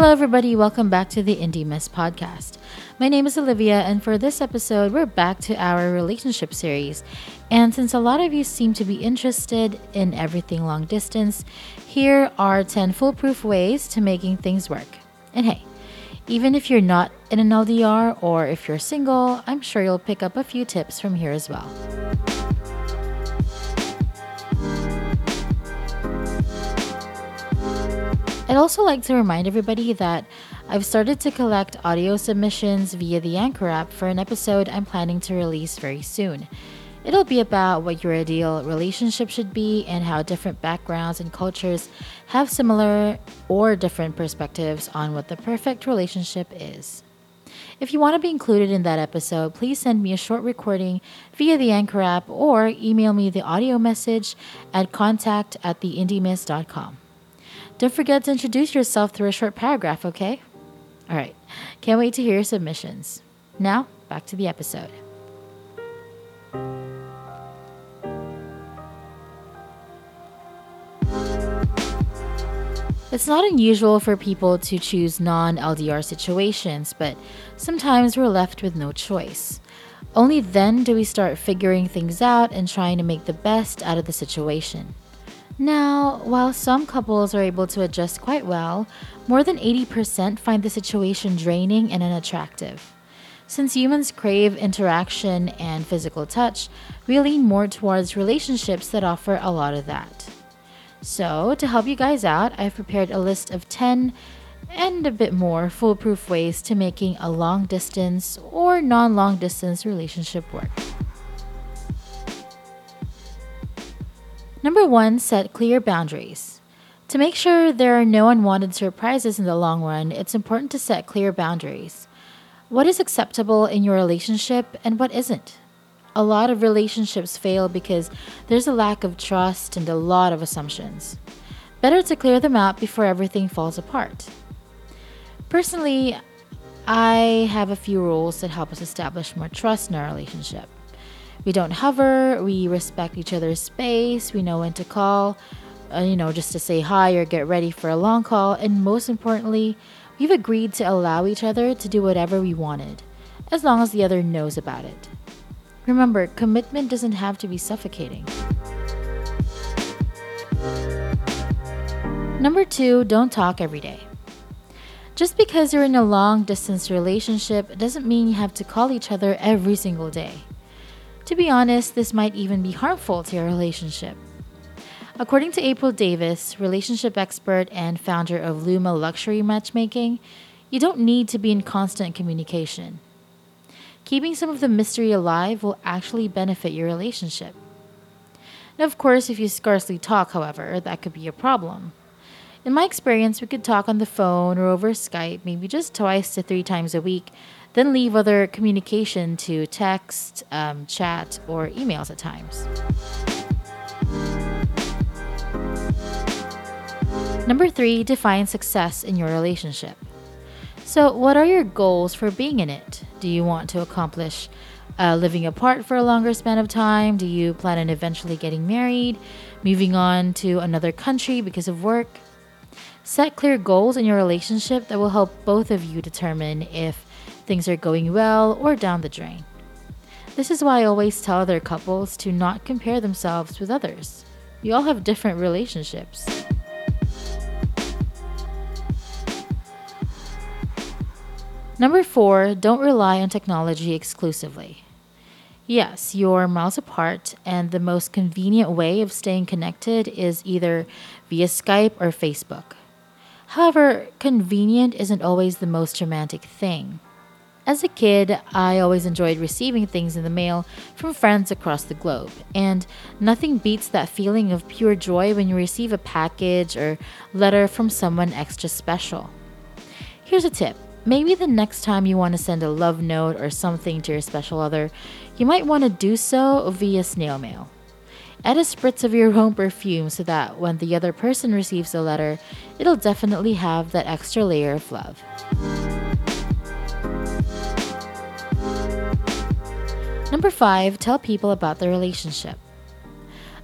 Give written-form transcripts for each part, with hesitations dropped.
Hello everybody, welcome back to the Indie Miss Podcast. My name is Olivia, and for this episode, we're back to our relationship series. And since a lot of you seem to be interested in everything long distance, here are 10 foolproof ways to making things work. And hey, even if you're not in an LDR or if you're single, I'm sure you'll pick up a few tips from here as well. I'd also like to remind everybody that I've started to collect audio submissions via the Anchor app for an episode I'm planning to release very soon. It'll be about what your ideal relationship should be and how different backgrounds and cultures have similar or different perspectives on what the perfect relationship is. If you want to be included in that episode, please send me a short recording via the Anchor app or email me the audio message at contact@theindyemiss.com. Don't forget to introduce yourself through a short paragraph, okay? All right, can't wait to hear your submissions. Now, back to the episode. It's not unusual for people to choose non-LDR situations, but sometimes we're left with no choice. Only then do we start figuring things out and trying to make the best out of the situation. Now, while some couples are able to adjust quite well, more than 80% find the situation draining and unattractive. Since humans crave interaction and physical touch, we lean more towards relationships that offer a lot of that. So, to help you guys out, I've prepared a list of 10 and a bit more foolproof ways to making a long-distance or non-long-distance relationship work. Number 1, set clear boundaries. To make sure there are no unwanted surprises in the long run, it's important to set clear boundaries. What is acceptable in your relationship and what isn't? A lot of relationships fail because there's a lack of trust and a lot of assumptions. Better to clear them out before everything falls apart. Personally, I have a few rules that help us establish more trust in our relationship. We don't hover, we respect each other's space, we know when to call, just to say hi or get ready for a long call, and most importantly, we've agreed to allow each other to do whatever we wanted, as long as the other knows about it. Remember, commitment doesn't have to be suffocating. Number 2, don't talk every day. Just because you're in a long-distance relationship doesn't mean you have to call each other every single day. To be honest, this might even be harmful to your relationship. According to April Davis, relationship expert and founder of Luma Luxury Matchmaking, you don't need to be in constant communication. Keeping some of the mystery alive will actually benefit your relationship. Now, of course, if you scarcely talk, however, that could be a problem. In my experience, we could talk on the phone or over Skype maybe just 2 to 3 times a week, then leave other communication to text, chat, or emails at times. Number 3, define success in your relationship. So what are your goals for being in it? Do you want to accomplish living apart for a longer span of time? Do you plan on eventually getting married, moving on to another country because of work? Set clear goals in your relationship that will help both of you determine if things are going well or down the drain. This is why I always tell other couples to not compare themselves with others. We all have different relationships. Number 4, don't rely on technology exclusively. Yes, you're miles apart, and the most convenient way of staying connected is either via Skype or Facebook. However, convenient isn't always the most romantic thing. As a kid, I always enjoyed receiving things in the mail from friends across the globe, and nothing beats that feeling of pure joy when you receive a package or letter from someone extra special. Here's a tip. Maybe the next time you want to send a love note or something to your special other, you might want to do so via snail mail. Add a spritz of your own perfume so that when the other person receives the letter, it'll definitely have that extra layer of love. Number 5, tell people about the relationship.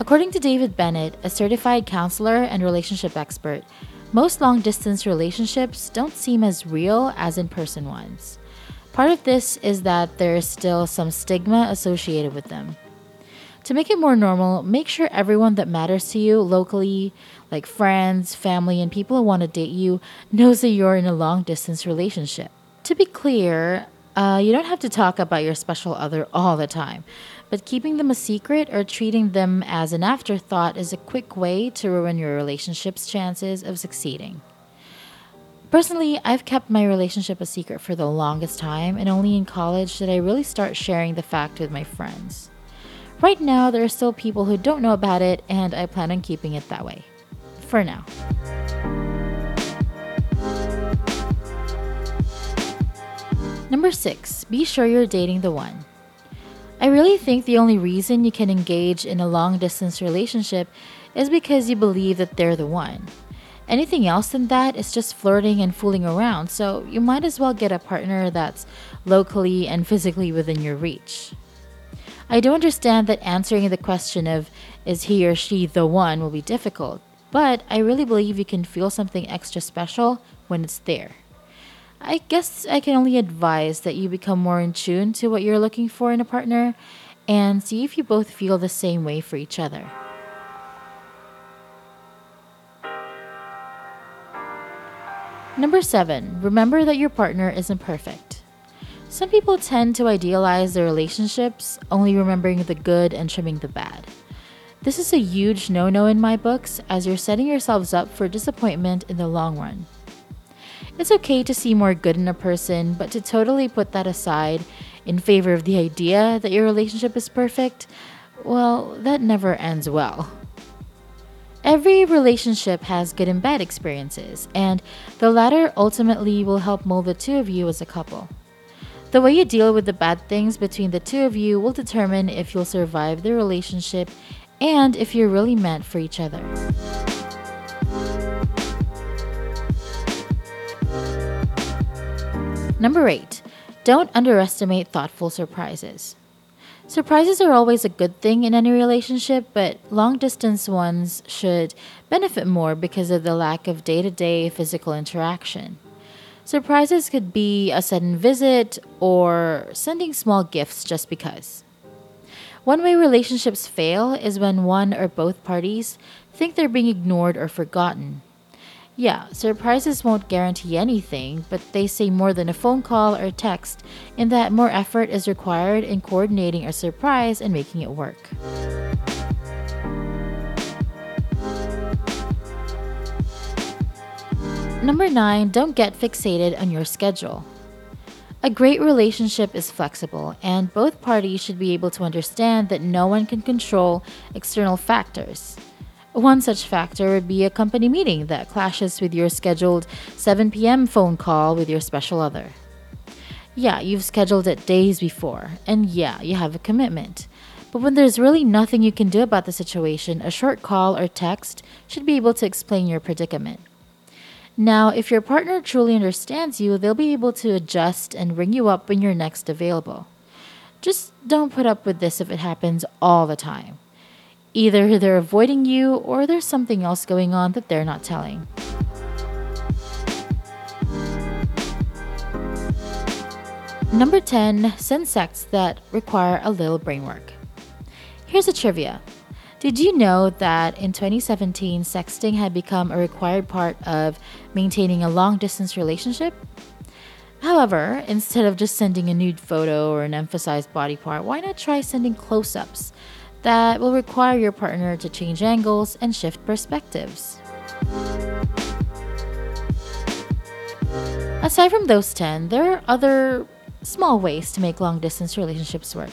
According to David Bennett, a certified counselor and relationship expert, Most long-distance relationships don't seem as real as in-person ones. Part of this is that there is still some stigma associated with them. To make it more normal, make sure everyone that matters to you locally, like friends, family, and people who want to date you, knows that you're in a long-distance relationship. To be clear, you don't have to talk about your special other all the time, but keeping them a secret or treating them as an afterthought is a quick way to ruin your relationship's chances of succeeding. Personally, I've kept my relationship a secret for the longest time, and only in college did I really start sharing the fact with my friends. Right now, there are still people who don't know about it, and I plan on keeping it that way. For now. Number 6, be sure you're dating the one. I really think the only reason you can engage in a long-distance relationship is because you believe that they're the one. Anything else than that is just flirting and fooling around, so you might as well get a partner that's locally and physically within your reach. I do understand that answering the question of, is he or she the one, will be difficult, but I really believe you can feel something extra special when it's there. I guess I can only advise that you become more in tune to what you're looking for in a partner and see if you both feel the same way for each other. Number 7, remember that your partner isn't perfect. Some people tend to idealize their relationships, only remembering the good and trimming the bad. This is a huge no-no in my books, as you're setting yourselves up for disappointment in the long run. It's okay to see more good in a person, but to totally put that aside in favor of the idea that your relationship is perfect, well, that never ends well. Every relationship has good and bad experiences, and the latter ultimately will help mold the two of you as a couple. The way you deal with the bad things between the two of you will determine if you'll survive the relationship and if you're really meant for each other. Number 8, don't underestimate thoughtful surprises. Surprises are always a good thing in any relationship, but long-distance ones should benefit more because of the lack of day-to-day physical interaction. Surprises could be a sudden visit or sending small gifts just because. One way relationships fail is when one or both parties think they're being ignored or forgotten. Yeah, surprises won't guarantee anything, but they say more than a phone call or text in that more effort is required in coordinating a surprise and making it work. Number 9, don't get fixated on your schedule. A great relationship is flexible, and both parties should be able to understand that no one can control external factors. One such factor would be a company meeting that clashes with your scheduled 7 p.m. phone call with your special other. Yeah, you've scheduled it days before, and yeah, you have a commitment. But when there's really nothing you can do about the situation, a short call or text should be able to explain your predicament. Now, if your partner truly understands you, they'll be able to adjust and ring you up when you're next available. Just don't put up with this if it happens all the time. Either they're avoiding you or there's something else going on that they're not telling. Number 10, send sets that require a little brain work. Here's a trivia. Did you know that in 2017, sexting had become a required part of maintaining a long-distance relationship? However, instead of just sending a nude photo or an emphasized body part, why not try sending close-ups? That will require your partner to change angles and shift perspectives. Aside from those 10, there are other small ways to make long-distance relationships work.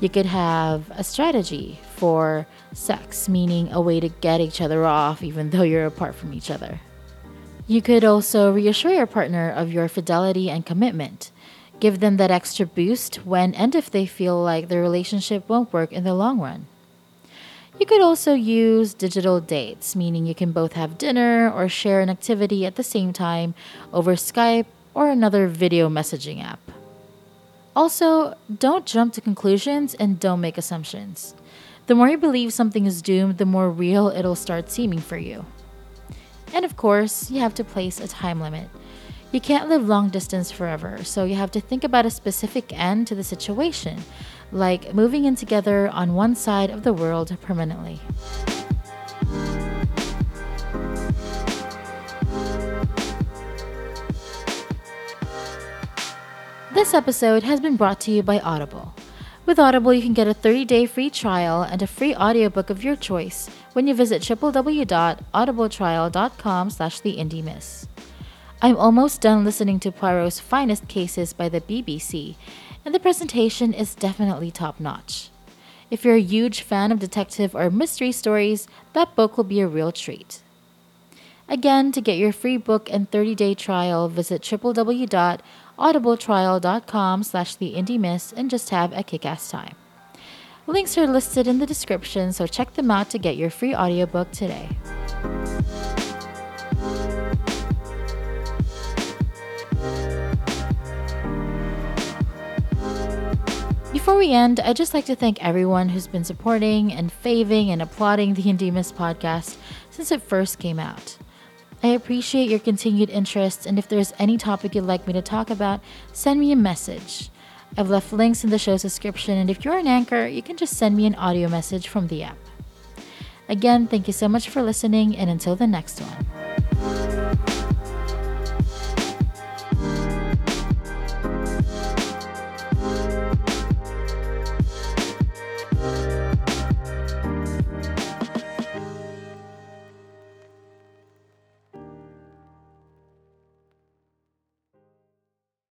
You could have a strategy for sex, meaning a way to get each other off even though you're apart from each other. You could also reassure your partner of your fidelity and commitment. Give them that extra boost when and if they feel like the relationship won't work in the long run. You could also use digital dates, meaning you can both have dinner or share an activity at the same time over Skype or another video messaging app. Also, don't jump to conclusions and don't make assumptions. The more you believe something is doomed, the more real it'll start seeming for you. And of course, you have to place a time limit. You can't live long distance forever, so you have to think about a specific end to the situation, like moving in together on one side of the world permanently. This episode has been brought to you by Audible. With Audible, you can get a 30-day free trial and a free audiobook of your choice when you visit www.audibletrial.com/theindymiss. I'm almost done listening to Poirot's Finest Cases by the BBC, and the presentation is definitely top-notch. If you're a huge fan of detective or mystery stories, that book will be a real treat. Again, to get your free book and 30-day trial, visit www.audibletrial.com/theindymiss and just have a kick-ass time. Links are listed in the description, so check them out to get your free audiobook today. Before we end, I'd just like to thank everyone who's been supporting and faving and applauding the Indie Miss podcast since it first came out. I appreciate your continued interest, and if there's any topic you'd like me to talk about, send me a message. I've left links in the show's description, and if you're an Anchor, you can just send me an audio message from the app. Again, thank you so much for listening, and until the next one.